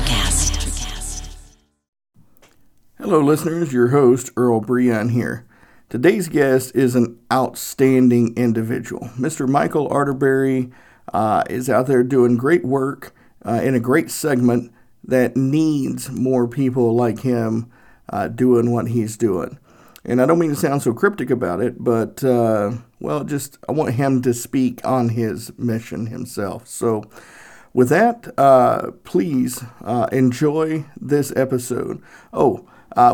Culturecast. Hello, listeners. Your host, Earl Breon here. Today's guest is an outstanding individual. Mr. Michael Arterberry is out there doing great work in a great segment that needs more people like him doing what he's doing. And I don't mean to sound so cryptic about it, but, I want him to speak on his mission himself. So with that, please enjoy this episode.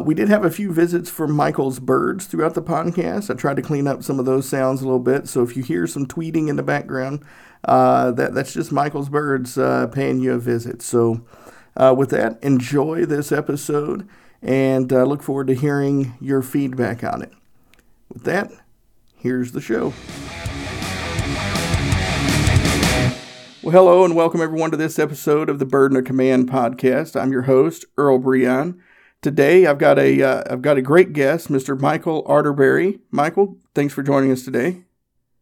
We did have a few visits from Michael's birds throughout the podcast. I tried to clean up some of those sounds a little bit. So if you hear some tweeting in the background, that's just Michael's birds paying you a visit. So with that, enjoy this episode. And I look forward to hearing your feedback on it. With that, here's the show. Well, hello and welcome everyone to this episode of the Burden of Command podcast. I'm your host, Earl Breon. Today, I've got a great guest, Mr. Michael Arterberry. Michael, thanks for joining us today.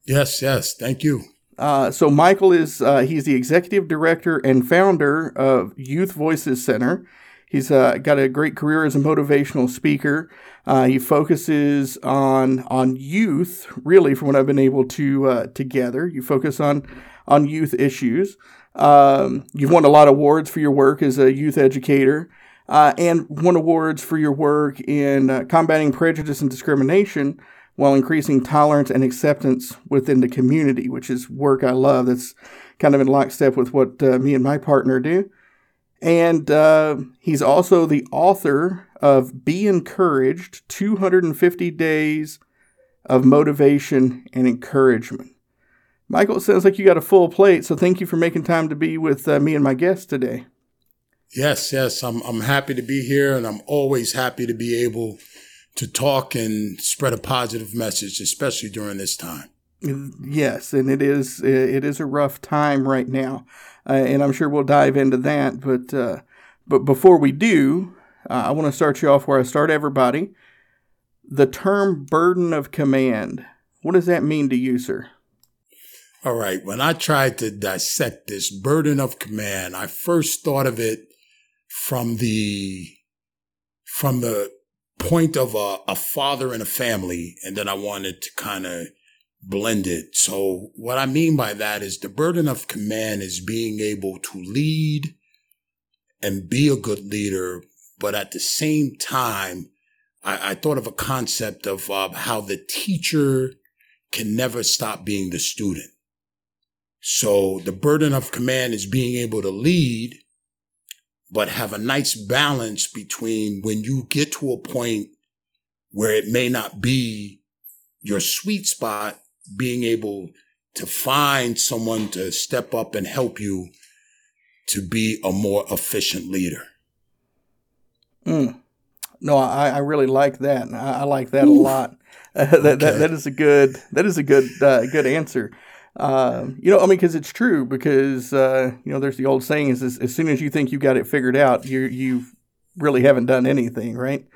Yes, thank you. So Michael is he's the executive director and founder of Youth Voices Center. He's got a great career as a motivational speaker. He focuses on youth, really, from what I've been able to gather. You focus on youth issues. You've won a lot of awards for your work as a youth educator, and won awards for your work in combating prejudice and discrimination while increasing tolerance and acceptance within the community, which is work I love. That's kind of in lockstep with what me and my partner do. And he's also the author of Be Encouraged, 250 Days of Motivation and Encouragement. Michael, it sounds like you got a full plate, so thank you for making time to be with me and my guest today. Yes, I'm happy to be here, and I'm always happy to be able to talk and spread a positive message, especially during this time. Yes, and it is a rough time right now, and I'm sure we'll dive into that. But before we do, I want to start you off where I start everybody. The term burden of command, what does that mean to you, sir? All right. When I tried to dissect this burden of command, I first thought of it from the point of a father and a family, and then I wanted to kind of blended. So what I mean by that is the burden of command is being able to lead and be a good leader. But at the same time, I thought of a concept of how the teacher can never stop being the student. So the burden of command is being able to lead, but have a nice balance between when you get to a point where it may not be your sweet spot, being able to find someone to step up and help you to be a more efficient leader. No, I really like that. I like that a lot. That is a good answer. Because it's true. Because there's the old saying is as soon as you think you got it figured out, you really haven't done anything, right?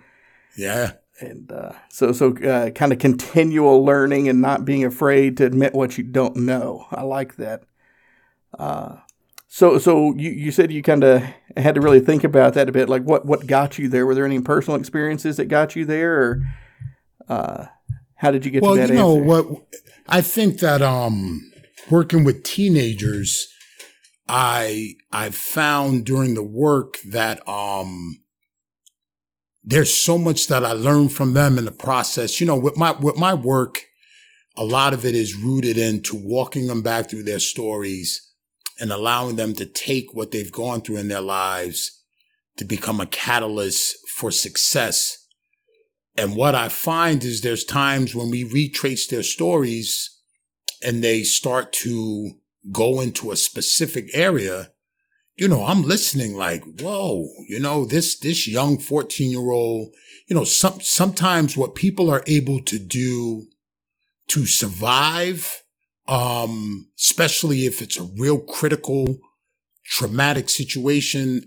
Yeah. And so kind of continual learning and not being afraid to admit what you don't know. I like that. So you said you kind of had to really think about that a bit. Like what got you there? Were there any personal experiences that got you there, or how did you get to that answer? What I think that working with teenagers, I found during the work that there's so much that I learned from them in the process. With my work, a lot of it is rooted into walking them back through their stories and allowing them to take what they've gone through in their lives to become a catalyst for success. And what I find is there's times when we retrace their stories and they start to go into a specific area. I'm listening like, whoa, this young 14-year-old, sometimes what people are able to do to survive, especially if it's a real critical, traumatic situation,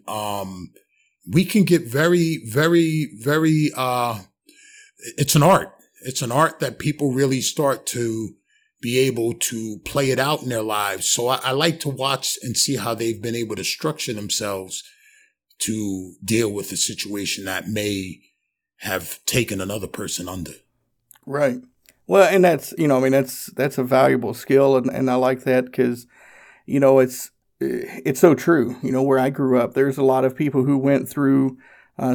we can get very, very, very, it's an art. It's an art that people really start to be able to play it out in their lives. So I like to watch and see how they've been able to structure themselves to deal with a situation that may have taken another person under. Right. Well, and that's, you know, I mean, that's a valuable skill. And I like that because, you know, it's so true. You know, where I grew up, there's a lot of people who went through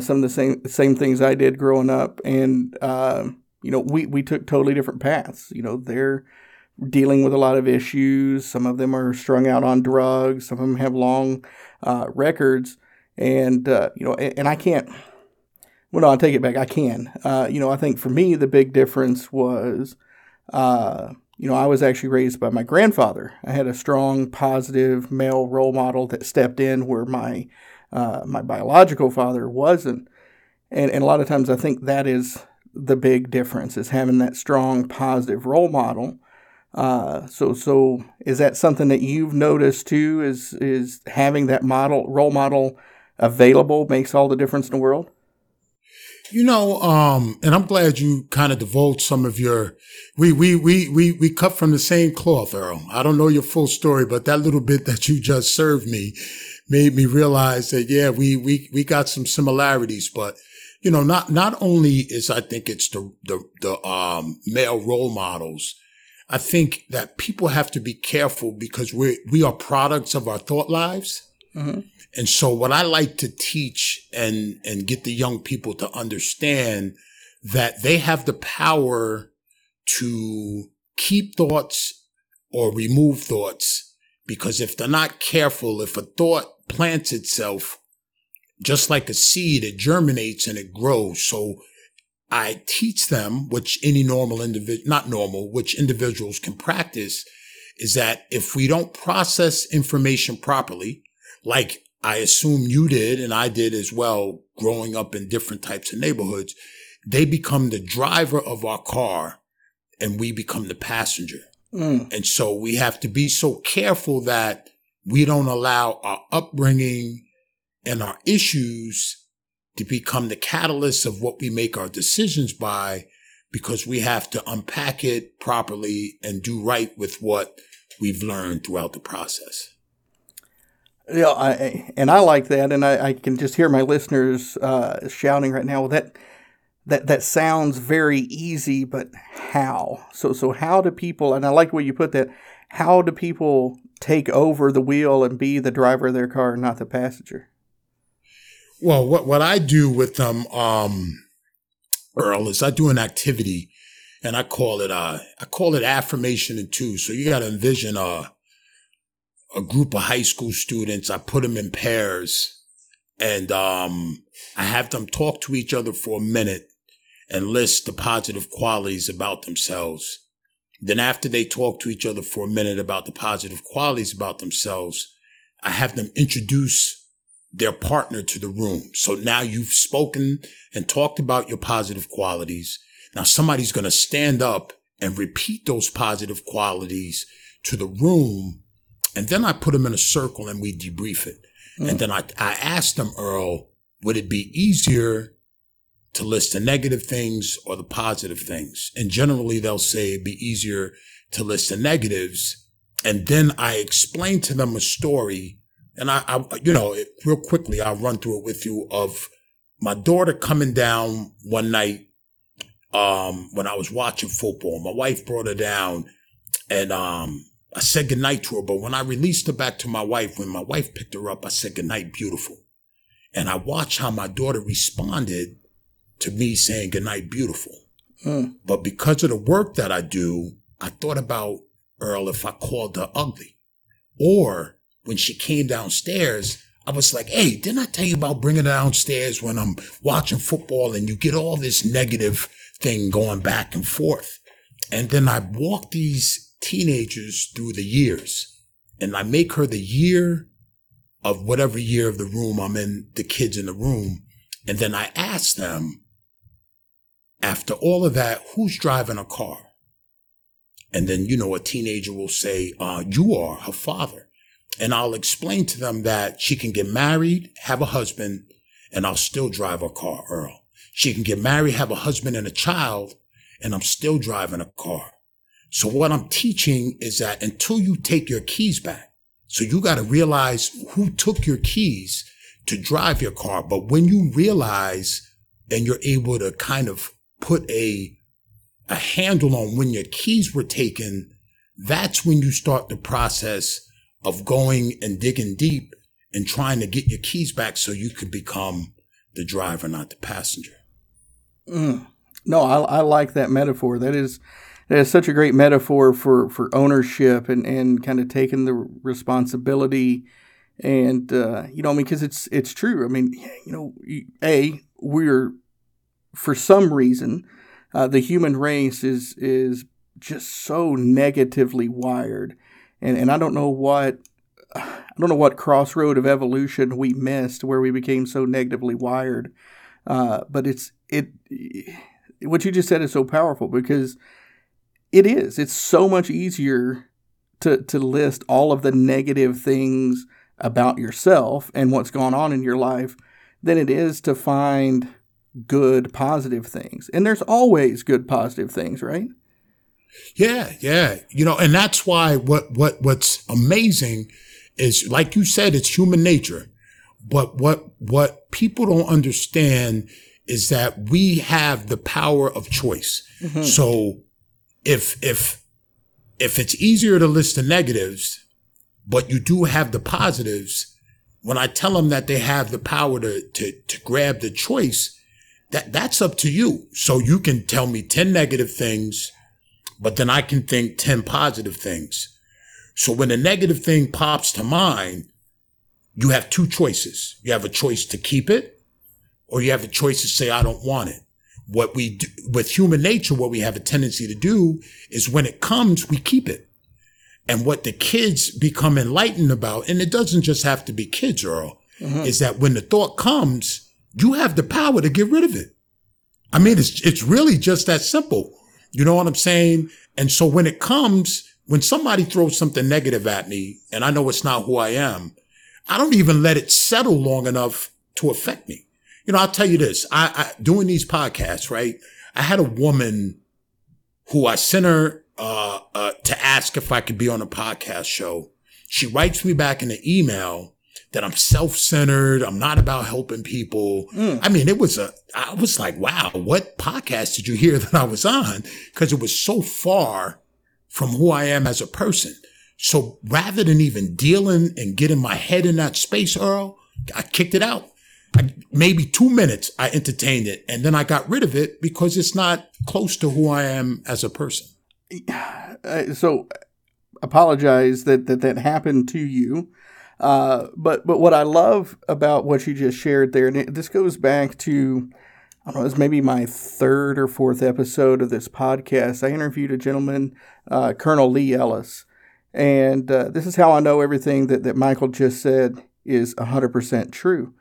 some of the same things I did growing up. And, you know, we took totally different paths. You know, they're dealing with a lot of issues. Some of them are strung out on drugs. Some of them have long records. And, you know, and I can't. Well, no, I'll take it back. I can. You know, I think for me, the big difference was, you know, I was actually raised by my grandfather. I had a strong, positive male role model that stepped in where my my biological father wasn't. And a lot of times I think that is the big difference, is having that strong, positive role model. So is that something that you've noticed too, is having that role model available makes all the difference in the world? You know, and I'm glad you kind of divulged some of your, we cut from the same cloth, Earl. I don't know your full story, but that little bit that you just served me made me realize that, yeah, we got some similarities, but you know, not only is, I think it's the male role models. I think that people have to be careful because we are products of our thought lives. Mm-hmm. And so what I like to teach and get the young people to understand that they have the power to keep thoughts or remove thoughts, because if they're not careful, if a thought plants itself, just like a seed, it germinates and it grows. So I teach them, which individuals can practice, is that if we don't process information properly, like I assume you did, and I did as well, growing up in different types of neighborhoods, they become the driver of our car and we become the passenger. Mm. And so we have to be so careful that we don't allow our upbringing and our issues to become the catalyst of what we make our decisions by, because we have to unpack it properly and do right with what we've learned throughout the process. Yeah, you know, I like that, and I can just hear my listeners shouting right now. Well, that sounds very easy, but how? So how do people? And I like the way you put that. How do people take over the wheel and be the driver of their car, and not the passenger? Well, what I do with them, Earl, is I do an activity, and I call it affirmation in two. So you got to envision a group of high school students. I put them in pairs and I have them talk to each other for a minute and list the positive qualities about themselves. Then after they talk to each other for a minute about the positive qualities about themselves, I have them introduce their partner to the room. So now you've spoken and talked about your positive qualities. Now somebody's going to stand up and repeat those positive qualities to the room. And then I put them in a circle and we debrief it. Mm. And then I asked them, Earl, would it be easier to list the negative things or the positive things? And generally they'll say it'd be easier to list the negatives. And then I explain to them a story. And I you know, real quickly, I'll run through it with you, of my daughter coming down one night when I was watching football. My wife brought her down and I said goodnight to her, but when I released her back to my wife, when my wife picked her up, I said, goodnight, beautiful. And I watched how my daughter responded to me saying goodnight, beautiful. Mm. But because of the work that I do, I thought about, Earl, if I called her ugly. Or when she came downstairs, I was like, hey, didn't I tell you about bringing her downstairs when I'm watching football and you get all this negative thing going back and forth? And then I walked these teenagers through the years, and I make her the year of whatever year of the room I'm in, the kids in the room. And then I ask them, after all of that, who's driving a car? And then, you know, a teenager will say, you are, her father. And I'll explain to them that she can get married, have a husband, and I'll still drive her car, Earl. She can get married, have a husband and a child, and I'm still driving a car. So what I'm teaching is that until you take your keys back, so you got to realize who took your keys, to drive your car. But when you realize and you're able to kind of put a handle on when your keys were taken, that's when you start the process of going and digging deep and trying to get your keys back so you could become the driver, not the passenger. Mm. No, I like that metaphor. That is such a great metaphor for ownership and kind of taking the responsibility. And, because it's true. I mean, we're, for some reason, the human race is just so negatively wired. And I don't know what crossroad of evolution we missed where we became so negatively wired. But what you just said is so powerful because it is. It's so much easier to list all of the negative things about yourself and what's gone on in your life than it is to find good positive things. And there's always good positive things, right? Yeah. And that's why what's amazing is, like you said, it's human nature. But what people don't understand is that we have the power of choice. Mm-hmm. So if it's easier to list the negatives, but you do have the positives, when I tell them that they have the power to grab the choice, that's up to you. So you can tell me 10 negative things, but then I can think 10 positive things. So when a negative thing pops to mind, you have two choices. You have a choice to keep it, or you have a choice to say, I don't want it. What we do with human nature, what we have a tendency to do is when it comes, we keep it. And what the kids become enlightened about, and it doesn't just have to be kids, Earl, mm-hmm. is that when the thought comes, you have the power to get rid of it. I mean, it's really just that simple. You know what I'm saying? And so when it comes, when somebody throws something negative at me, and I know it's not who I am, I don't even let it settle long enough to affect me. I'll tell you this, I doing these podcasts, right? I had a woman who I sent her to ask if I could be on a podcast show. She writes me back in an email that I'm self-centered. I'm not about helping people. Mm. I mean, I was like, wow, what podcast did you hear that I was on? Because it was so far from who I am as a person. So rather than even dealing and getting my head in that space, Earl, I kicked it out. Maybe 2 minutes I entertained it, and then I got rid of it because it's not close to who I am as a person. So apologize that happened to you. But what I love about what you just shared there, and this goes back to, I don't know, it's maybe my third or fourth episode of this podcast. I interviewed a gentleman, Colonel Lee Ellis. And this is how I know everything that Michael just said is 100% true.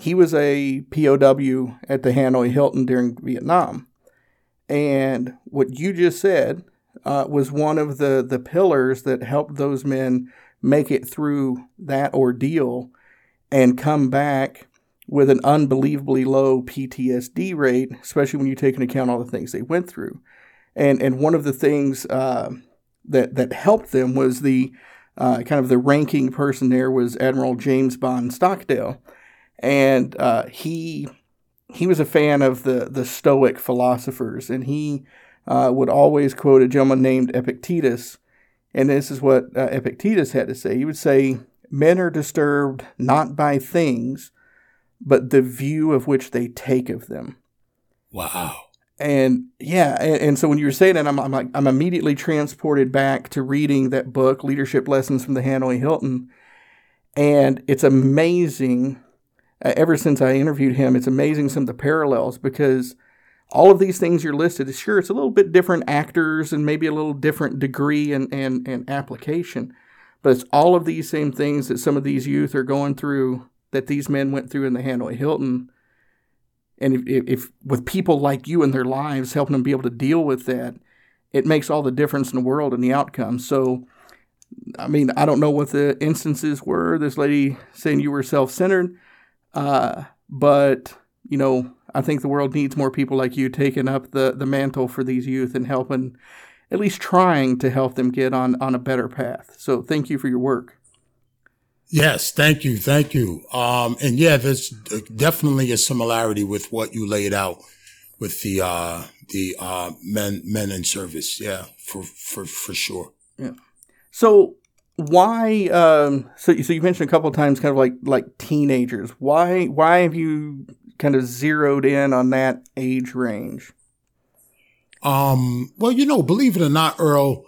He was a POW at the Hanoi Hilton during Vietnam. And what you just said was one of the pillars that helped those men make it through that ordeal and come back with an unbelievably low PTSD rate, especially when you take into account all the things they went through. And one of the things that helped them was the ranking person there was Admiral James Bond Stockdale. And he was a fan of the Stoic philosophers, and he would always quote a gentleman named Epictetus. And this is what Epictetus had to say. He would say, "Men are disturbed not by things, but the view of which they take of them." Wow. And yeah, and so when you were saying that, I'm immediately transported back to reading that book, Leadership Lessons from the Hanoi Hilton. And it's amazing. Ever since I interviewed him, it's amazing some of the parallels, because all of these things you're listed, sure, it's a little bit different actors and maybe a little different degree and application, but it's all of these same things that some of these youth are going through that these men went through in the Hanoi Hilton. And if with people like you in their lives, helping them be able to deal with that, it makes all the difference in the world and the outcome. So, I mean, I don't know what the instances were. This lady saying you were self-centered. But, I think the world needs more people like you taking up the mantle for these youth and helping, at least trying to help them get on a better path. So thank you for your work. Yes, thank you. Thank you. And yeah, there's definitely a similarity with what you laid out with the men in service. Yeah, for sure. Yeah. So why, so you mentioned a couple of times kind of like teenagers. Why have you kind of zeroed in on that age range? Well, you know, believe it or not, Earl,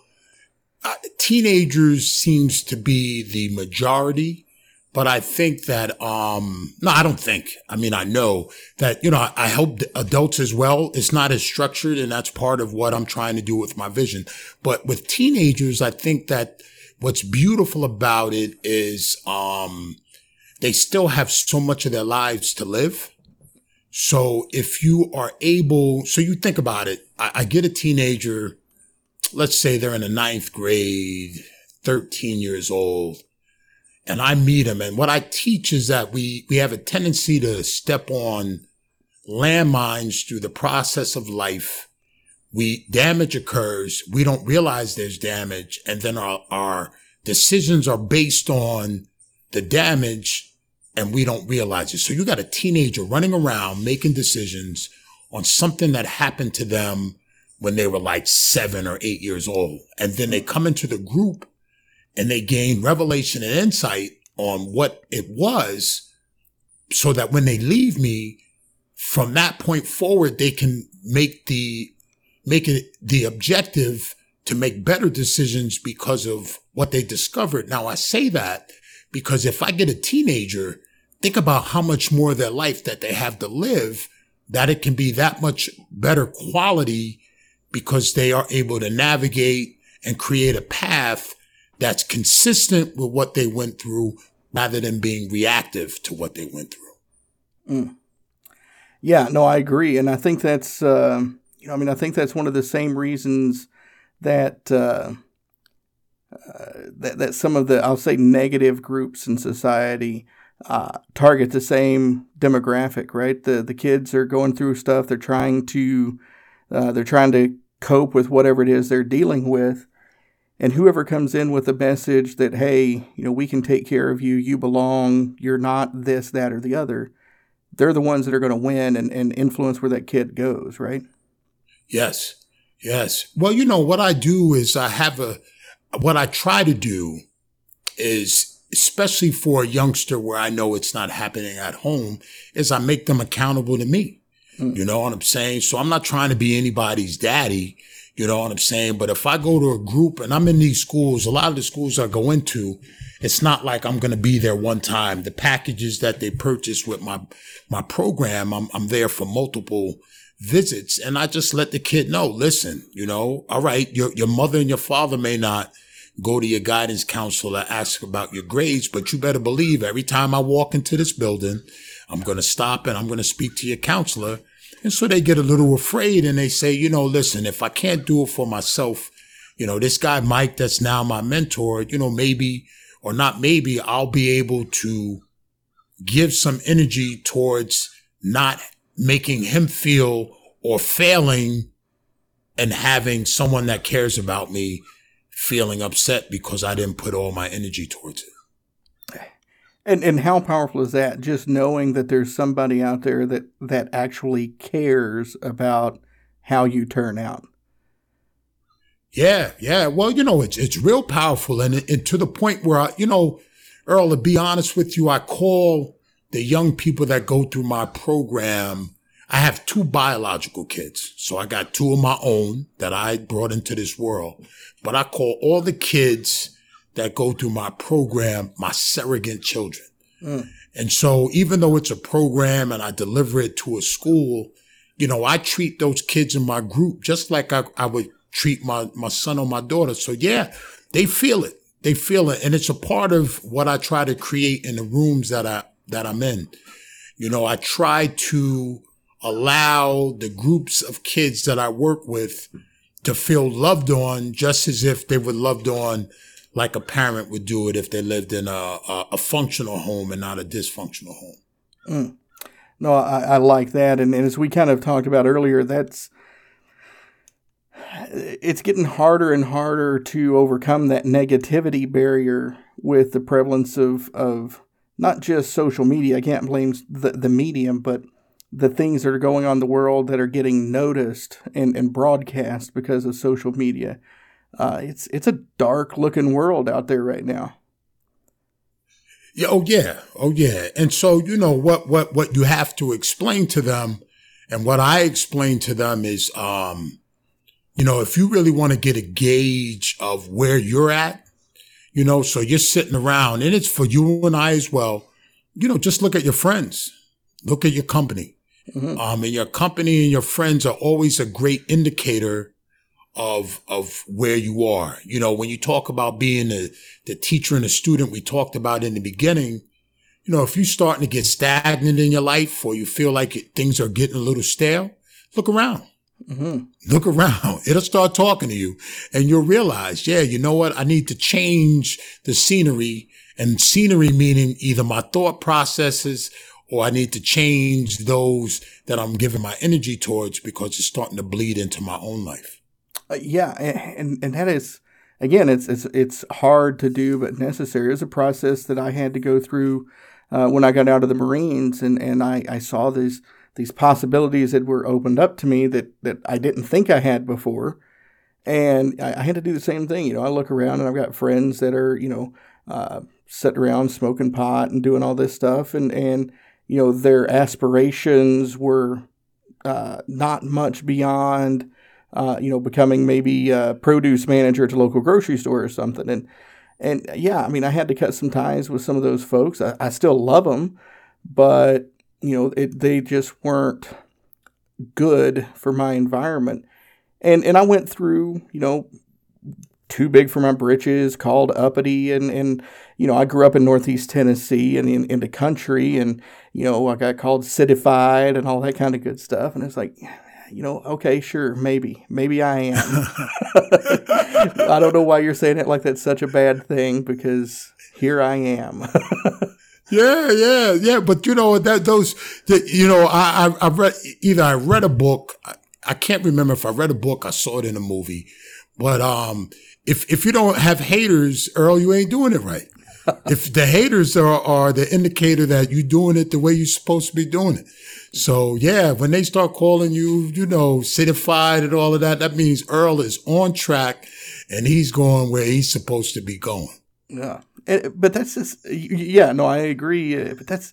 teenagers seems to be the majority, but I think that, I know that, you know, I help adults as well. It's not as structured, and that's part of what I'm trying to do with my vision. But with teenagers, I think that what's beautiful about it is, they still have so much of their lives to live. So if you are able, so you think about it, I get a teenager, let's say they're in the 9th grade, 13 years old, and I meet them. And what I teach is that we have a tendency to step on landmines through the process of life. Damage occurs. We don't realize there's damage. And then our decisions are based on the damage, and we don't realize it. So you got a teenager running around making decisions on something that happened to them when they were like 7 or 8 years old. And then they come into the group and they gain revelation and insight on what it was, so that when they leave me, from that point forward, they can make it the objective to make better decisions because of what they discovered. Now, I say that because if I get a teenager, think about how much more of their life that they have to live, that it can be that much better quality because they are able to navigate and create a path that's consistent with what they went through rather than being reactive to what they went through. Mm. Yeah, no, I agree. And I think that's, I think that's one of the same reasons that, that some of the, I'll say, negative groups in society target the same demographic, right? The kids are going through stuff. They're trying to cope with whatever it is they're dealing with, and whoever comes in with a message that, hey, you know, we can take care of you. You belong. You're not this, that, or the other. They're the ones that are going to win and influence where that kid goes, right? Yes, yes. Well, you know what I do is what I try to do is, especially for a youngster where I know it's not happening at home, is I make them accountable to me. Mm. You know what I'm saying? So I'm not trying to be anybody's daddy. You know what I'm saying? But if I go to a group, and I'm in these schools, a lot of the schools I go into, it's not like I'm going to be there one time. The packages that they purchase with my program, I'm there for multiple visits, and I just let the kid know, listen, you know, all right, your mother and your father may not go to your guidance counselor, ask about your grades, but you better believe every time I walk into this building, I'm going to stop and I'm going to speak to your counselor. And so they get a little afraid and they say, you know, listen, if I can't do it for myself, you know, this guy, Mike, that's now my mentor, you know, maybe or not, maybe I'll be able to give some energy towards not making him feel or failing and having someone that cares about me feeling upset because I didn't put all my energy towards it. And how powerful is that? Just knowing that there's somebody out there that actually cares about how you turn out. Yeah, yeah. Well, you know, it's real powerful, and to the point where, Earl, to be honest with you, I call the young people that go through my program. I have 2 biological kids, so I got 2 of my own that I brought into this world. But I call all the kids that go through my program my surrogate children. Mm. And so even though it's a program and I deliver it to a school, you know, I treat those kids in my group just like I would treat my son or my daughter. So yeah, they feel it. They feel it. And it's a part of what I try to create in the rooms that I'm in. You know, I try to allow the groups of kids that I work with to feel loved on just as if they were loved on like a parent would do it if they lived in a functional home and not a dysfunctional home. Mm. No, I like that. And as we kind of talked about earlier, it's getting harder and harder to overcome that negativity barrier with the prevalence of not just social media. I can't blame the medium, but the things that are going on in the world that are getting noticed and broadcast because of social media. It's a dark-looking world out there right now. Yeah, oh yeah. And so, you know, what you have to explain to them, and what I explain to them is, you know, if you really want to get a gauge of where you're at, you know, so you're sitting around, and it's for you and I as well, you know, just look at your friends, look at your company. Mm-hmm. And your company and your friends are always a great indicator of where you are. You know, when you talk about being the teacher and the student we talked about in the beginning, you know, if you're starting to get stagnant in your life, or you feel like things are getting a little stale, look around. Mm-hmm. Look around. It'll start talking to you, and you'll realize, yeah, you know what? I need to change the scenery, and scenery meaning either my thought processes, or I need to change those that I'm giving my energy towards, because it's starting to bleed into my own life. Yeah. And that is, again, it's hard to do, but necessary. It's a process that I had to go through when I got out of the Marines, and I saw these possibilities that were opened up to me that I didn't think I had before. And I had to do the same thing. You know, I look around and I've got friends that are, you know, sitting around smoking pot and doing all this stuff. And you know, their aspirations were not much beyond, you know, becoming maybe a produce manager at a local grocery store or something. And yeah, I mean, I had to cut some ties with some of those folks. I still love them, but you know, they just weren't good for my environment. And I went through, you know, too big for my britches, called uppity. And, you know, I grew up in Northeast Tennessee and in the country, and, you know, I got called citified and all that kind of good stuff. And it's like, you know, okay, sure, maybe I am. I don't know why you're saying it like that's such a bad thing, because here I am. Yeah. But you know, I read a book. I can't remember if I read a book. I saw it in a movie. But if you don't have haters, Earl, you ain't doing it right. If the haters are the indicator that you're doing it the way you're supposed to be doing it. So, yeah, when they start calling you, you know, citified and all of that, that means Earl is on track and he's going where he's supposed to be going. Yeah. But that's just, yeah, no, I agree. But that's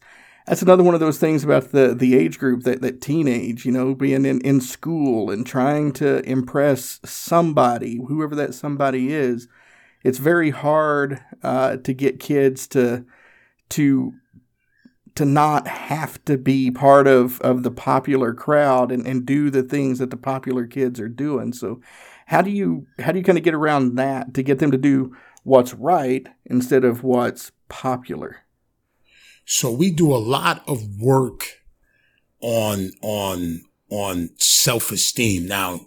another one of those things about the age group, that teenage, you know, being in school and trying to impress somebody, whoever that somebody is. It's very hard to get kids to not have to be part of the popular crowd and do the things that the popular kids are doing. So how do you kind of get around that to get them to do what's right instead of what's popular? So we do a lot of work on self-esteem now.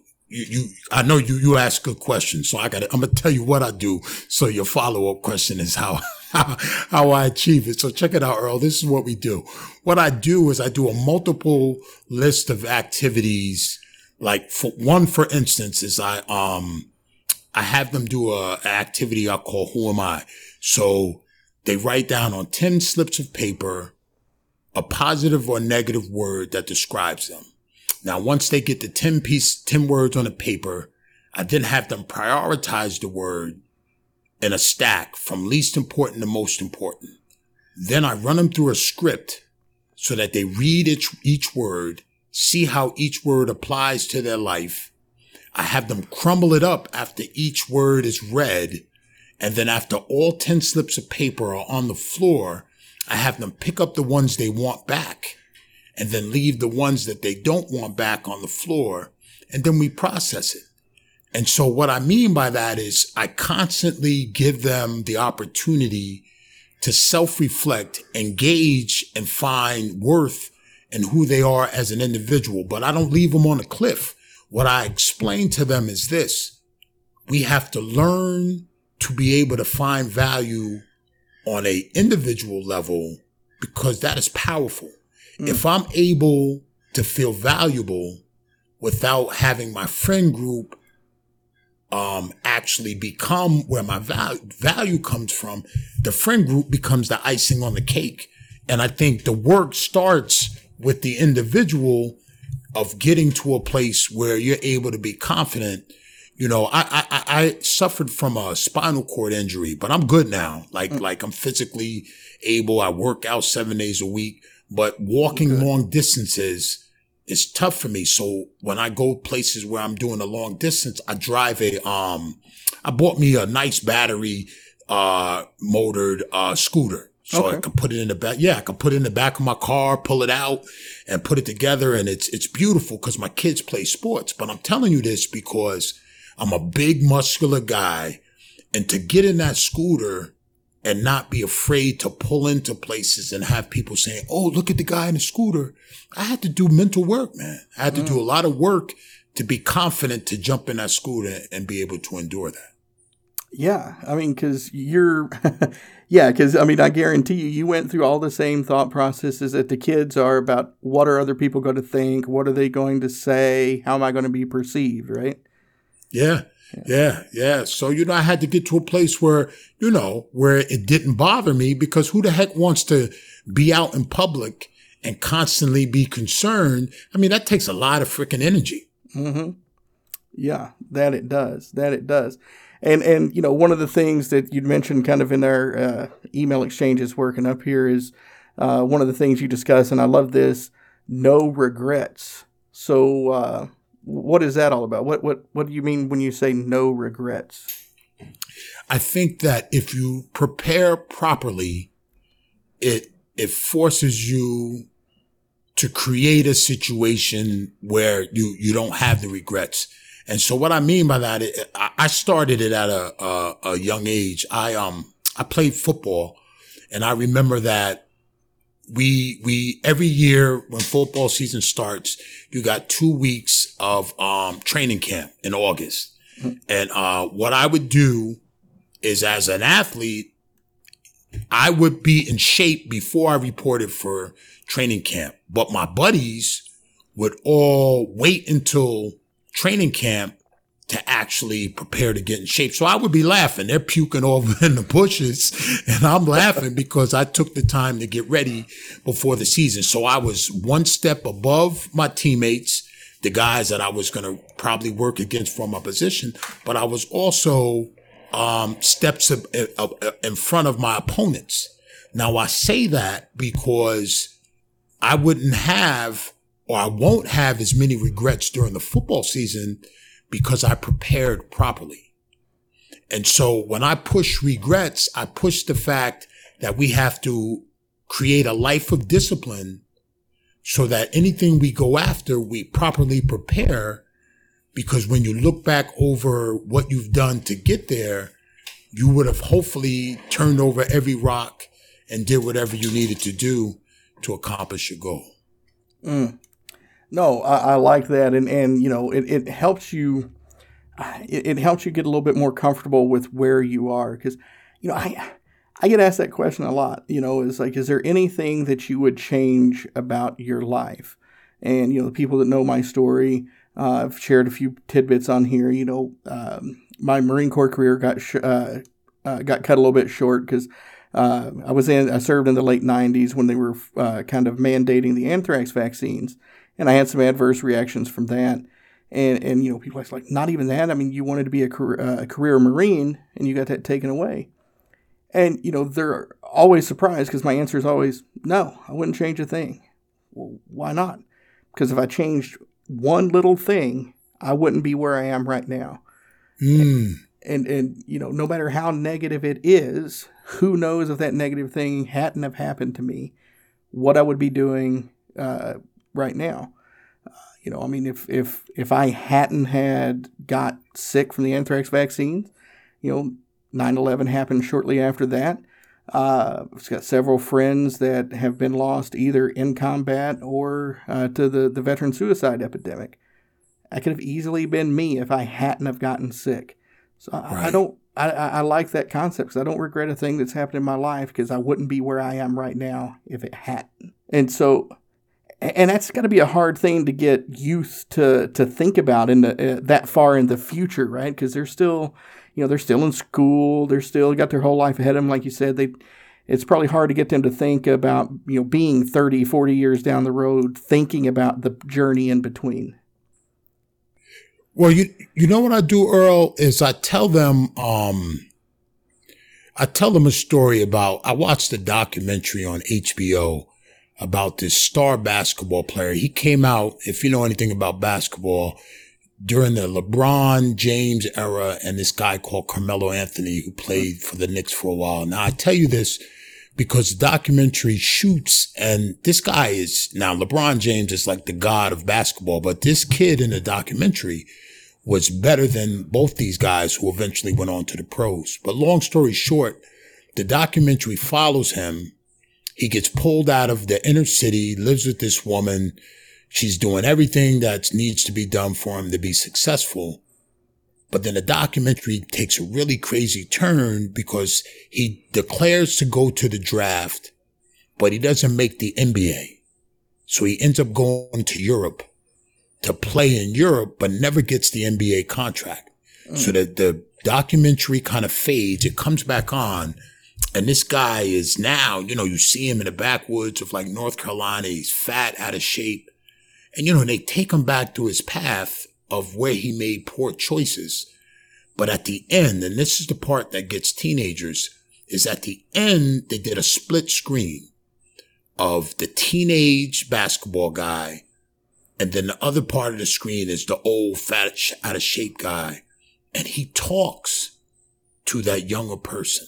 I know you ask a question, so I'm going to tell you what I do. So your follow-up question is how I achieve it. So check it out, Earl. This is what we do. What I do is I do a multiple list of activities. Like for instance, is I have them do a activity I call Who Am I? So they write down on 10 slips of paper a positive or negative word that describes them. Now, once they get the 10 words on the paper, I then have them prioritize the word in a stack from least important to most important. Then I run them through a script so that they read each word, see how each word applies to their life. I have them crumble it up after each word is read. And then after all 10 slips of paper are on the floor, I have them pick up the ones they want back, and then leave the ones that they don't want back on the floor, and then we process it. And so what I mean by that is I constantly give them the opportunity to self-reflect, engage, and find worth in who they are as an individual. But I don't leave them on a cliff. What I explain to them is this: we have to learn to be able to find value on an individual level, because that is powerful. If I'm able to feel valuable without having my friend group actually become where my value comes from, the friend group becomes the icing on the cake. And I think the work starts with the individual of getting to a place where you're able to be confident. You know, I suffered from a spinal cord injury, but I'm good now. Like I'm physically able. I work out 7 days a week, but walking long distances is tough for me. So when I go places where I'm doing a long distance, I drive I bought me a nice battery, motored, scooter. So I can put it in the back. Yeah, I can put it in the back of my car, pull it out and put it together. And it's beautiful because my kids play sports. But I'm telling you this because I'm a big muscular guy, and to get in that scooter and not be afraid to pull into places and have people saying, oh, look at the guy in the scooter. I had to do mental work, man. I had to do a lot of work to be confident to jump in that scooter and be able to endure that. Yeah. I mean, I guarantee you went through all the same thought processes that the kids are about what are other people going to think? What are they going to say? How am I going to be perceived? Right? Yeah. So, I had to get to a place where, where it didn't bother me, because who the heck wants to be out in public and constantly be concerned? I mean, that takes a lot of freaking energy. Mm-hmm. Yeah, that it does. And one of the things that you'd mentioned kind of in our email exchanges working up here is one of the things you discuss, and I love this, no regrets. So what is that all about? What do you mean when you say no regrets? I think that if you prepare properly, it forces you to create a situation where you don't have the regrets. And so what I mean by that, I started it at a young age. I played football, and I remember that we every year when football season starts, you got 2 weeks of training camp in August. And what I would do is, as an athlete, I would be in shape before I reported for training camp, but my buddies would all wait until training camp to actually prepare to get in shape. So I would be laughing. They're puking over in the bushes, and I'm laughing because I took the time to get ready before the season. So I was one step above my teammates, the guys that I was going to probably work against for my position, but I was also steps in front of my opponents. Now I say that because I wouldn't have, or I won't have, as many regrets during the football season because I prepared properly. And so when I push regrets, I push the fact that we have to create a life of discipline so that anything we go after, we properly prepare, because when you look back over what you've done to get there, you would have hopefully turned over every rock and did whatever you needed to do to accomplish your goal. Mm. No, I like that. And it helps you, get a little bit more comfortable with where you are. Cause I get asked that question a lot, is like, is there anything that you would change about your life? And, the people that know my story, I've shared a few tidbits on here, my Marine Corps career got cut a little bit short because I served in the late 90s when they were kind of mandating the anthrax vaccines, and I had some adverse reactions from that. And people are like, not even that. I mean, you wanted to be a career Marine, and you got that taken away. And, they're always surprised because my answer is always, no, I wouldn't change a thing. Well, why not? Because if I changed one little thing, I wouldn't be where I am right now. Mm. And no matter how negative it is, who knows if that negative thing hadn't have happened to me, what I would be doing right now. I mean, if I hadn't had got sick from the anthrax vaccine, 9/11 happened shortly after that. I've got several friends that have been lost either in combat or to the veteran suicide epidemic. That could have easily been me if I hadn't have gotten sick. So right. I like that concept because I don't regret a thing that's happened in my life because I wouldn't be where I am right now if it hadn't. And so And that's got to be a hard thing to get youth to think about in the, that far in the future, right? Because they're still, they're still in school. They're still got their whole life ahead of them. Like you said, it's probably hard to get them to think about, being 30, 40 years down the road, thinking about the journey in between. Well, you know what I do, Earl, is I tell them a story about, I watched a documentary on HBO about this star basketball player. He came out, if you know anything about basketball, during the LeBron James era, and this guy called Carmelo Anthony, who played for the Knicks for a while. Now, I tell you this because the documentary shoots, and this guy is, now LeBron James is like the god of basketball, but this kid in the documentary was better than both these guys who eventually went on to the pros. But long story short, the documentary follows him. He gets pulled out of the inner city, lives with this woman. She's doing everything that needs to be done for him to be successful. But then the documentary takes a really crazy turn because he declares to go to the draft, but he doesn't make the NBA. So he ends up going to Europe to play in Europe, but never gets the NBA contract. So that the documentary kind of fades. It comes back on. And this guy is now, you see him in the backwoods of like North Carolina. He's fat, out of shape. And, they take him back to his path of where he made poor choices. But at the end, and this is the part that gets teenagers, is at the end, they did a split screen of the teenage basketball guy. And then the other part of the screen is the old, fat, out of shape guy. And he talks to that younger person.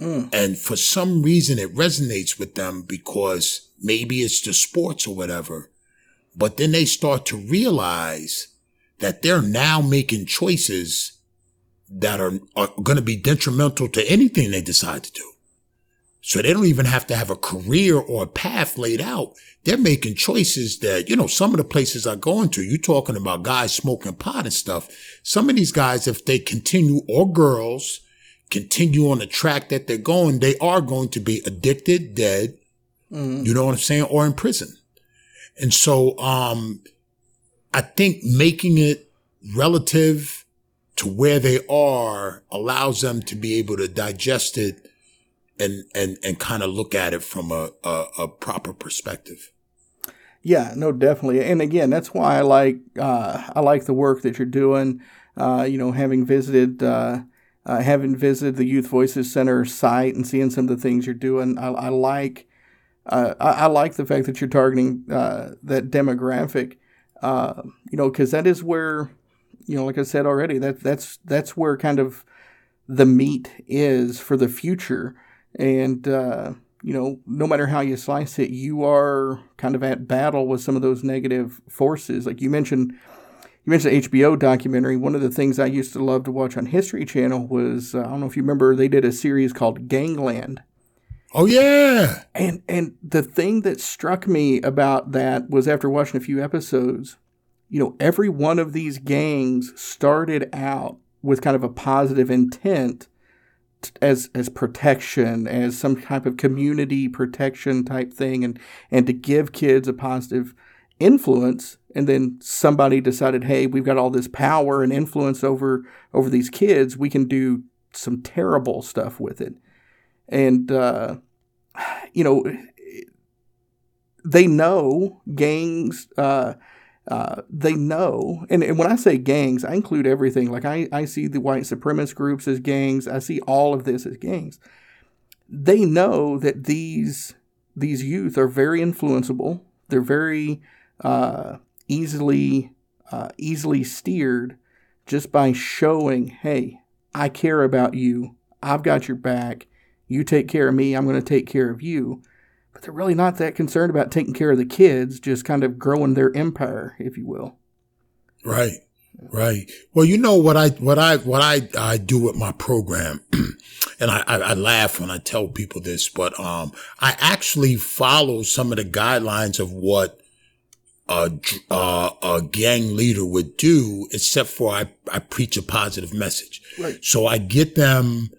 And for some reason, it resonates with them because maybe it's the sports or whatever. But then they start to realize that they're now making choices that are going to be detrimental to anything they decide to do. So they don't even have to have a career or a path laid out. They're making choices that, some of the places I go into, you're talking about guys smoking pot and stuff. Some of these guys, if they continue, or girls, continue on the track that they're going, they are going to be addicted, dead, you know what I'm saying, or in prison. And so I think making it relative to where they are allows them to be able to digest it and kind of look at it from a proper perspective. Yeah, no, definitely. And again, that's why I like the work that you're doing. Having visited the Youth Voices Center site and seeing some of the things you're doing, I like the fact that you're targeting that demographic, because that is where, like I said already, that's where kind of the meat is for the future. And, no matter how you slice it, you are kind of at battle with some of those negative forces. Like you mentioned the HBO documentary. One of the things I used to love to watch on History Channel was, I don't know if you remember, they did a series called Gangland. Oh, yeah. And the thing that struck me about that was, after watching a few episodes, every one of these gangs started out with kind of a positive intent as protection, as some type of community protection type thing, and to give kids a positive influence. And then somebody decided, hey, we've got all this power and influence over these kids. We can do some terrible stuff with it. And, they know gangs, and when I say gangs, I include everything. Like I see the white supremacist groups as gangs. I see all of this as gangs. They know that these youth are very influenceable. They're very easily steered, just by showing, hey, I care about you. I've got your back. You take care of me. I'm going to take care of you. But they're really not that concerned about taking care of the kids, just kind of growing their empire, if you will. Right. Right. Well, what I do with my program, and I laugh when I tell people this, but, I actually follow some of the guidelines of what a gang leader would do, except for I preach a positive message. Right. So I get them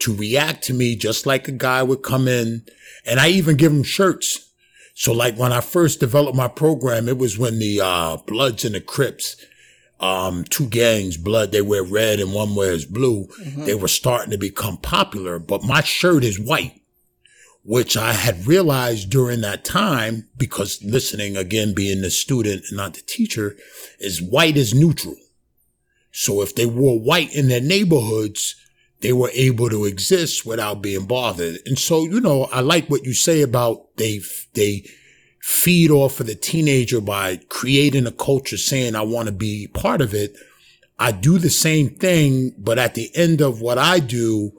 to react to me just like a guy would come in, and I even give them shirts. So like when I first developed my program, it was when the Bloods and the Crips, two gangs, Blood, they wear red and one wears blue. Mm-hmm. They were starting to become popular, but my shirt is white, which I had realized during that time, because listening again, being the student and not the teacher, is white is neutral. So if they wore white in their neighborhoods, they were able to exist without being bothered. And so, you know, I like what you say about they feed off of the teenager by creating a culture, saying, I want to be part of it. I do the same thing, but at the end of what I do,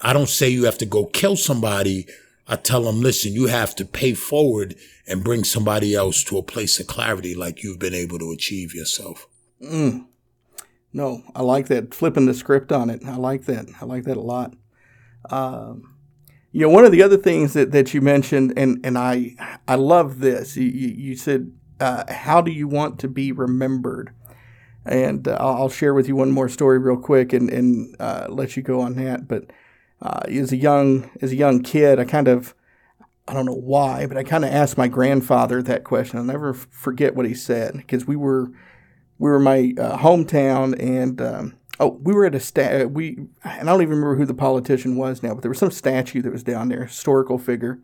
I don't say you have to go kill somebody. I tell them, listen, you have to pay forward and bring somebody else to a place of clarity like you've been able to achieve yourself. Mm. No, I like that. Flipping the script on it. I like that. I like that a lot. You know, one of the other things that you mentioned, and I love this. You said, how do you want to be remembered? And I'll share with you one more story real quick and let you go on that. But as a young kid, I don't know why, but I kind of asked my grandfather that question. I'll never forget what he said, because we were in my hometown, and we were at a statue. And I don't even remember who the politician was now, but there was some statue that was down there, historical figure.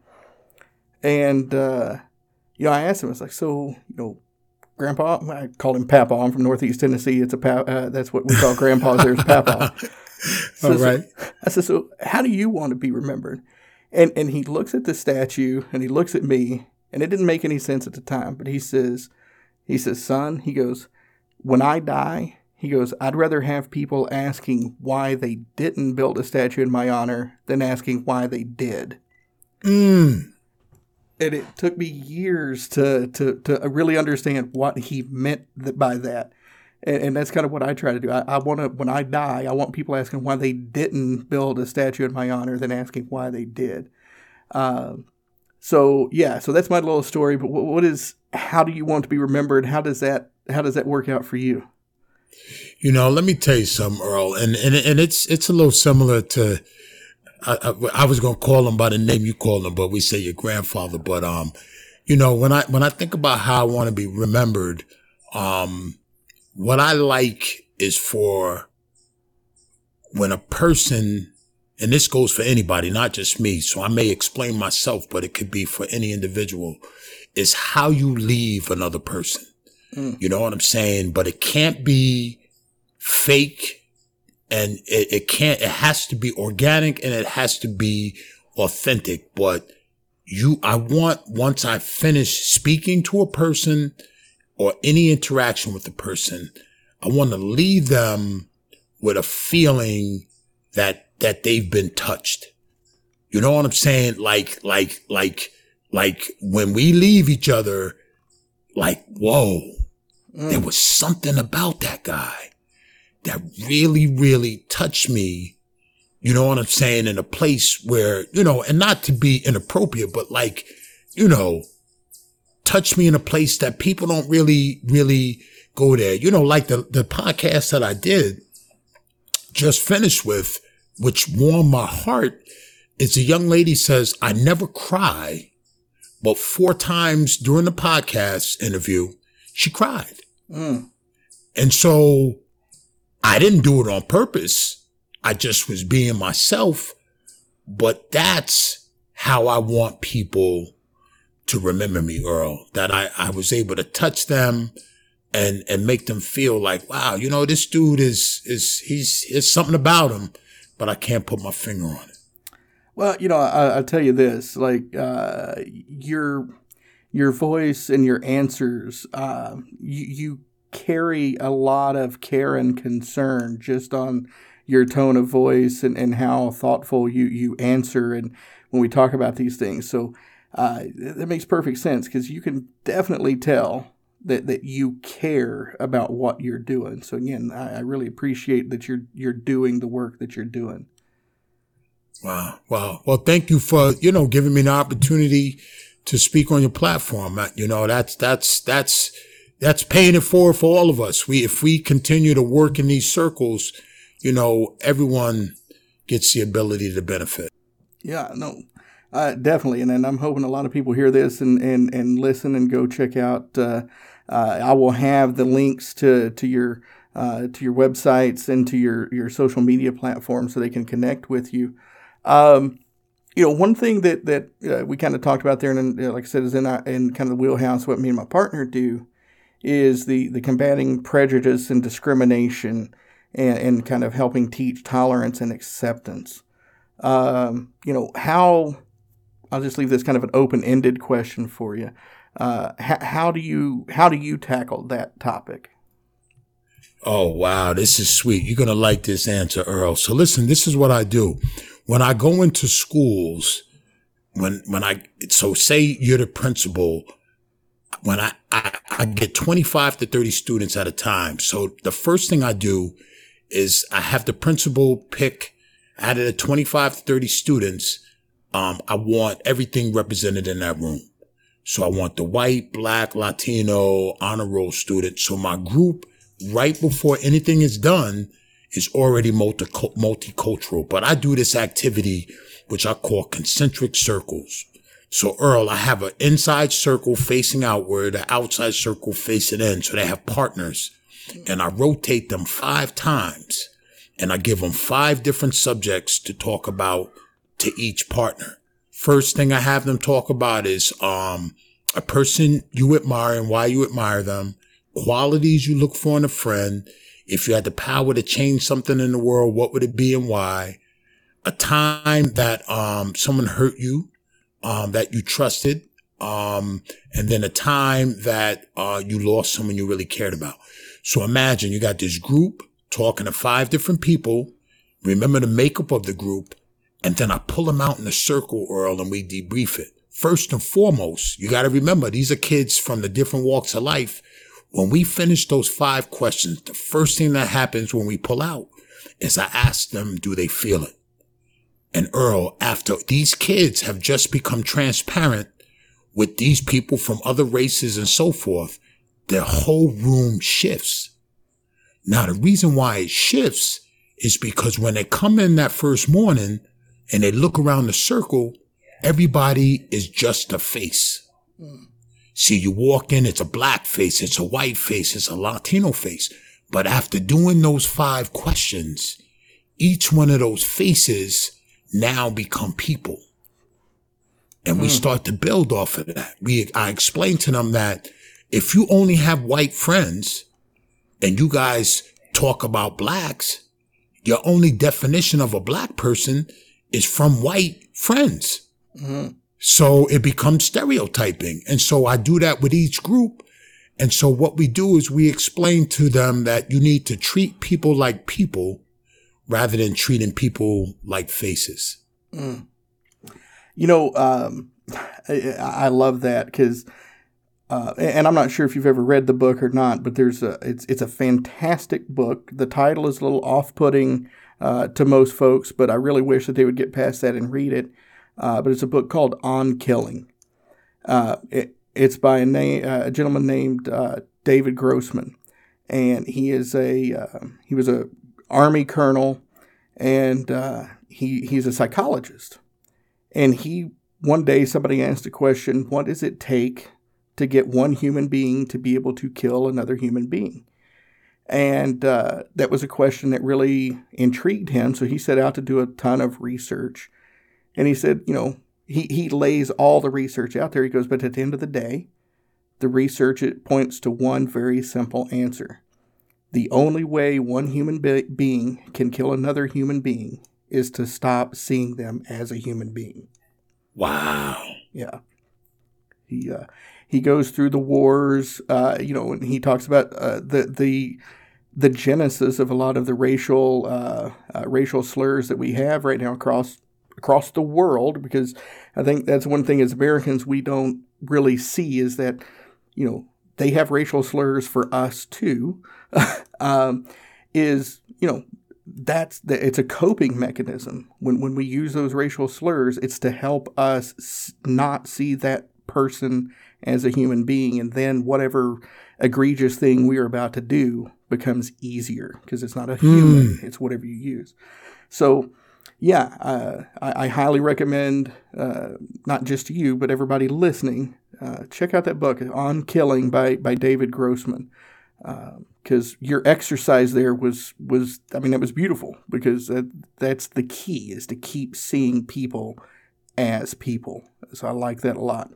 And you know, I asked him, I was like, so, you know, Grandpa, I called him Papa. I'm from Northeast Tennessee. It's that's what we call grandpas. There's Papa. So, all right. I said, so how do you want to be remembered? And he looks at the statue and he looks at me, and it didn't make any sense at the time, but he says, son, he goes, when I die, he goes, I'd rather have people asking why they didn't build a statue in my honor than asking why they did. Mm. And it took me years to really understand what he meant by that. And that's kind of what I try to do. I want to, when I die, I want people asking why they didn't build a statue in my honor than asking why they did. So that's my little story. But how do you want to be remembered? How does that work out for you? You know, let me tell you something, Earl, and it's a little similar to, I was going to call him by the name you call him, but we say your grandfather. But, you know, when I think about how I want to be remembered, what I like is for when a person, and this goes for anybody, not just me, so I may explain myself, but it could be for any individual, is how you leave another person. You know what I'm saying? But it can't be fake, and it has to be organic, and it has to be authentic. But I want, once I finish speaking to a person or any interaction with a person, I want to leave them with a feeling that they've been touched. You know what I'm saying? Like when we leave each other, like, whoa. There was something about that guy that really, really touched me. You know what I'm saying? In a place where, you know, and not to be inappropriate, but like, you know, touched me in a place that people don't really, really go there. You know, like the podcast that I did just finished with, which warmed my heart, is a young lady says, I never cry, but 4 times during the podcast interview, she cried. Mm. And so I didn't do it on purpose. I just was being myself. But that's how I want people to remember me, Earl, that I was able to touch them and make them feel like, wow, you know, this dude is something about him, but I can't put my finger on it. Well, you know, I'll tell you this, like, your voice and your answers, you carry a lot of care and concern just on your tone of voice and how thoughtful you answer and when we talk about these things. So that makes perfect sense, because you can definitely tell that you care about what you're doing. So again, I really appreciate that you're doing the work that you're doing. Wow. Well, thank you for, you know, giving me the opportunity to speak on your platform. You know, that's paying it forward for all of us. If we continue to work in these circles, you know, everyone gets the ability to benefit. Yeah, no, Definitely. And I'm hoping a lot of people hear this and listen and go check out. I will have the links to your websites and to your social media platforms so they can connect with you. One thing that we kind of talked about there, and like I said, is in kind of the wheelhouse, what me and my partner do is the combating prejudice and discrimination and kind of helping teach tolerance and acceptance. I'll just leave this kind of an open-ended question for you. How do you tackle that topic? Oh, wow. This is sweet. You're going to like this answer, Earl. So listen, this is what I do. When I go into schools, so say you're the principal, when I get 25 to 30 students at a time. So the first thing I do is I have the principal pick out of the 25 to 30 students. I want everything represented in that room. So I want the white, black, Latino, honor roll students. So my group, right before anything is done, is already multicultural. But I do this activity, which I call concentric circles. So, Earl, I have an inside circle facing outward, an outside circle facing in. So they have partners, and I rotate them 5 times, and I give them 5 different subjects to talk about to each partner. First thing I have them talk about is a person you admire and why you admire them, qualities you look for in a friend. If you had the power to change something in the world, what would it be and why? A time that someone hurt you, that you trusted, and then a time that you lost someone you really cared about. So imagine you got this group talking to 5 different people. Remember the makeup of the group, and then I pull them out in a circle, Earl, and we debrief it. First and foremost, you got to remember these are kids from the different walks of life. When we finish those 5 questions, the first thing that happens when we pull out is I ask them, do they feel it? And Earl, after these kids have just become transparent with these people from other races and so forth, their whole room shifts. Now, the reason why it shifts is because when they come in that first morning and they look around the circle, everybody is just a face. See, you walk in, it's a black face, it's a white face, it's a Latino face. But after doing those 5 questions, each one of those faces now become people. And we start to build off of that. I explained to them that if you only have white friends and you guys talk about blacks, your only definition of a black person is from white friends. Mm-hmm. So it becomes stereotyping. And so I do that with each group. And so what we do is we explain to them that you need to treat people like people rather than treating people like faces. Mm. I love that because, and I'm not sure if you've ever read the book or not, but it's a fantastic book. The title is a little off-putting to most folks, but I really wish that they would get past that and read it. But it's a book called On Killing. It's by a gentleman named David Grossman, and he is he was a Army colonel, and he's a psychologist. And he one day somebody asked a question: what does it take to get one human being to be able to kill another human being? And that was a question that really intrigued him. So he set out to do a ton of research. And he said, he lays all the research out there. He goes, but at the end of the day, the research, it points to one very simple answer. The only way one human being can kill another human being is to stop seeing them as a human being. Wow. Yeah. He goes through the wars, and he talks about the genesis of a lot of the racial slurs that we have right now across the world, because I think that's one thing as Americans we don't really see is that, they have racial slurs for us too, it's a coping mechanism. When we use those racial slurs, it's to help us not see that person as a human being. And then whatever egregious thing we are about to do becomes easier because it's not a human, it's whatever you use. So I highly recommend, not just you, but everybody listening, check out that book, On Killing by David Grossman, because your exercise there was I mean, it was beautiful, because that's the key, is to keep seeing people as people. So I like that a lot.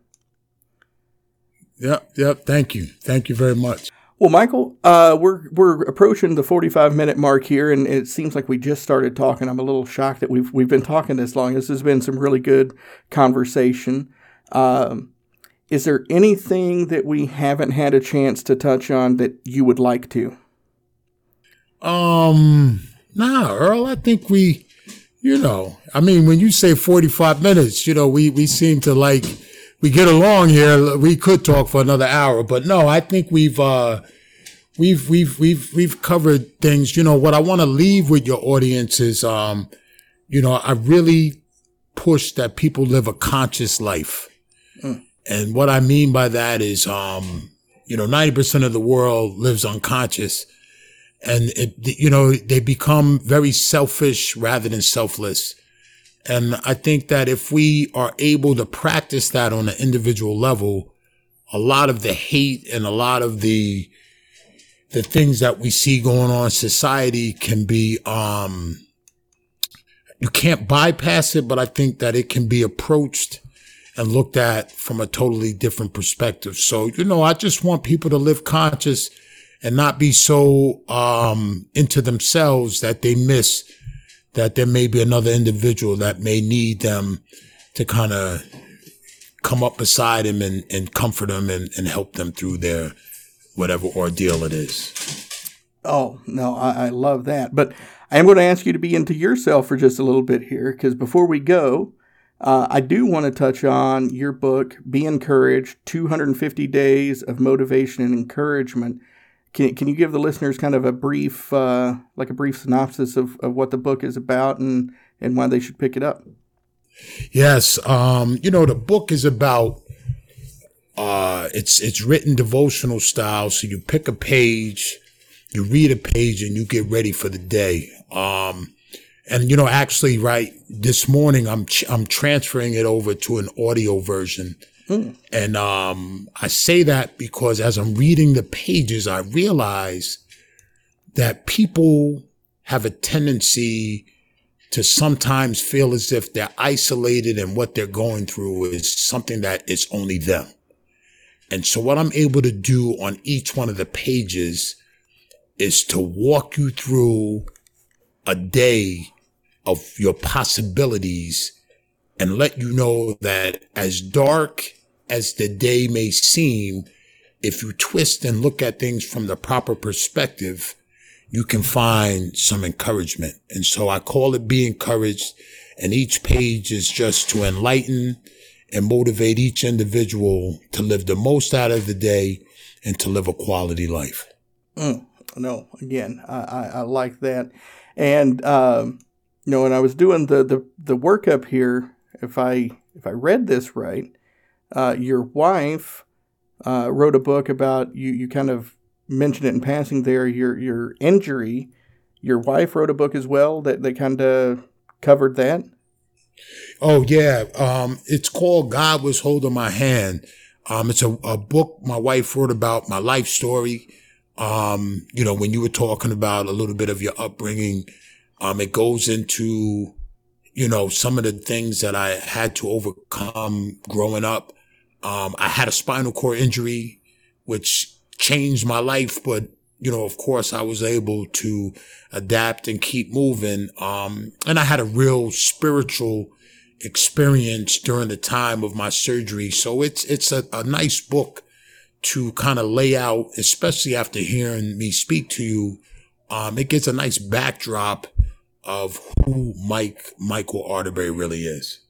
Yep. Thank you. Thank you very much. Well, Michael, we're approaching the 45-minute mark here, and it seems like we just started talking. I'm a little shocked that we've been talking this long. This has been some really good conversation. Is there anything that we haven't had a chance to touch on that you would like to? Nah, Earl, I think we, I mean, when you say 45 minutes, we seem to like... We get along here. We could talk for another hour, but no, I think we've covered things. What I want to leave with your audience is, I really push that people live a conscious life. Mm. And what I mean by that is, 90% of the world lives unconscious, and they become very selfish rather than selfless. And I think that if we are able to practice that on an individual level, a lot of the hate and a lot of the things that we see going on in society can be, you can't bypass it, but I think that it can be approached and looked at from a totally different perspective. So, I just want people to live conscious and not be so, into themselves that they miss that there may be another individual that may need them to kind of come up beside him and comfort them and help them through their whatever ordeal it is. Oh, no, I love that. But I am going to ask you to be into yourself for just a little bit here, because before we go, I do want to touch on your book, Be Encouraged, 250 Days of Motivation and Encouragement. Can you give the listeners kind of a brief, synopsis of what the book is about and why they should pick it up? Yes. The book is about, it's written devotional style. So you pick a page, you read a page, and you get ready for the day. Right this morning, I'm transferring it over to an audio version. And I say that because as I'm reading the pages, I realize that people have a tendency to sometimes feel as if they're isolated and what they're going through is something that is only them. And so what I'm able to do on each one of the pages is to walk you through a day of your possibilities and let you know that as dark as the day may seem, if you twist and look at things from the proper perspective, you can find some encouragement. And so I call it Be Encouraged. And each page is just to enlighten and motivate each individual to live the most out of the day and to live a quality life. I like that. And, when I was doing the workup here, if I read this right, your wife wrote a book about you. You kind of mentioned it in passing there. Your injury. Your wife wrote a book as well that kind of covered that. Oh yeah, it's called God Was Holding My Hand. It's a book my wife wrote about my life story. When you were talking about a little bit of your upbringing, it goes into some of the things that I had to overcome growing up. I had a spinal cord injury, which changed my life. But, of course, I was able to adapt and keep moving. And I had a real spiritual experience during the time of my surgery. So it's a nice book to kind of lay out, especially after hearing me speak to you. It gets a nice backdrop of who Michael Arterberry really is.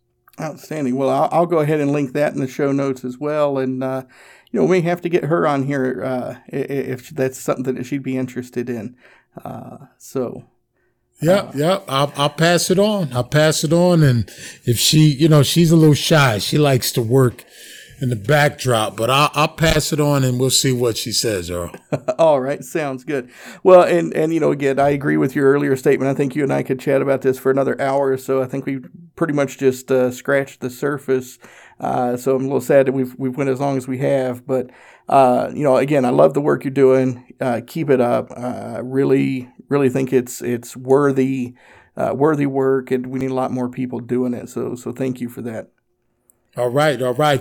Outstanding. Well, I'll go ahead and link that in the show notes as well. And, we have to get her on here if that's something that she'd be interested in. Yeah. I'll pass it on. And if she, she's a little shy. She likes to work in the backdrop, but I'll pass it on and we'll see what she says, Earl. All right. Sounds good. Well, and you know, again, I agree with your earlier statement. I think you and I could chat about this for another hour or so. I think we pretty much just scratched the surface. So I'm a little sad that we've went as long as we have, but you know, again, I love the work you're doing. Keep it up. Really think it's worthy work, and we need a lot more people doing it. So thank you for that. All right.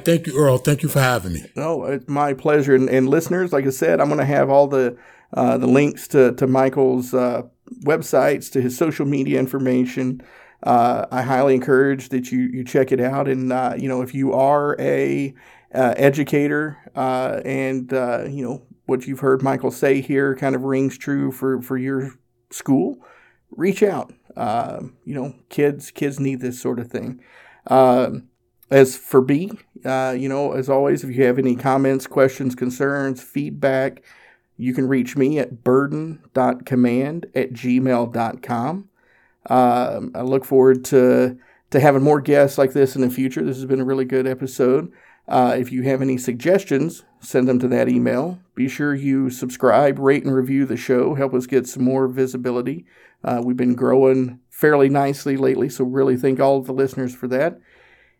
Thank you, Earl. Thank you for having me. Oh, it's my pleasure. And listeners, like I said, I'm going to have all the links to Michael's websites, to his social media information. I highly encourage that you check it out. And, you know, if you are a educator and, you know, what you've heard Michael say here kind of rings true for your school, reach out. You know, kids need this sort of thing. As for B, you know, as always, if you have any comments, questions, concerns, feedback, you can reach me at burden.command@gmail.com. I look forward to having more guests like this in the future. This has been a really good episode. If you have any suggestions, send them to that email. Be sure you subscribe, rate, and review the show. Help us get some more visibility. We've been growing fairly nicely lately, so really thank all of the listeners for that.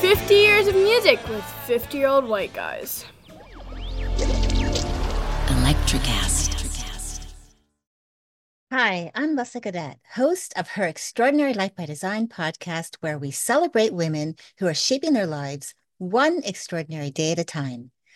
50 Years of Music with 50-Year-Old White Guys. Electric acid. Hi, I'm Leslie Goddard, host of her Extraordinary Life by Design podcast, where we celebrate women who are shaping their lives one extraordinary day at a time.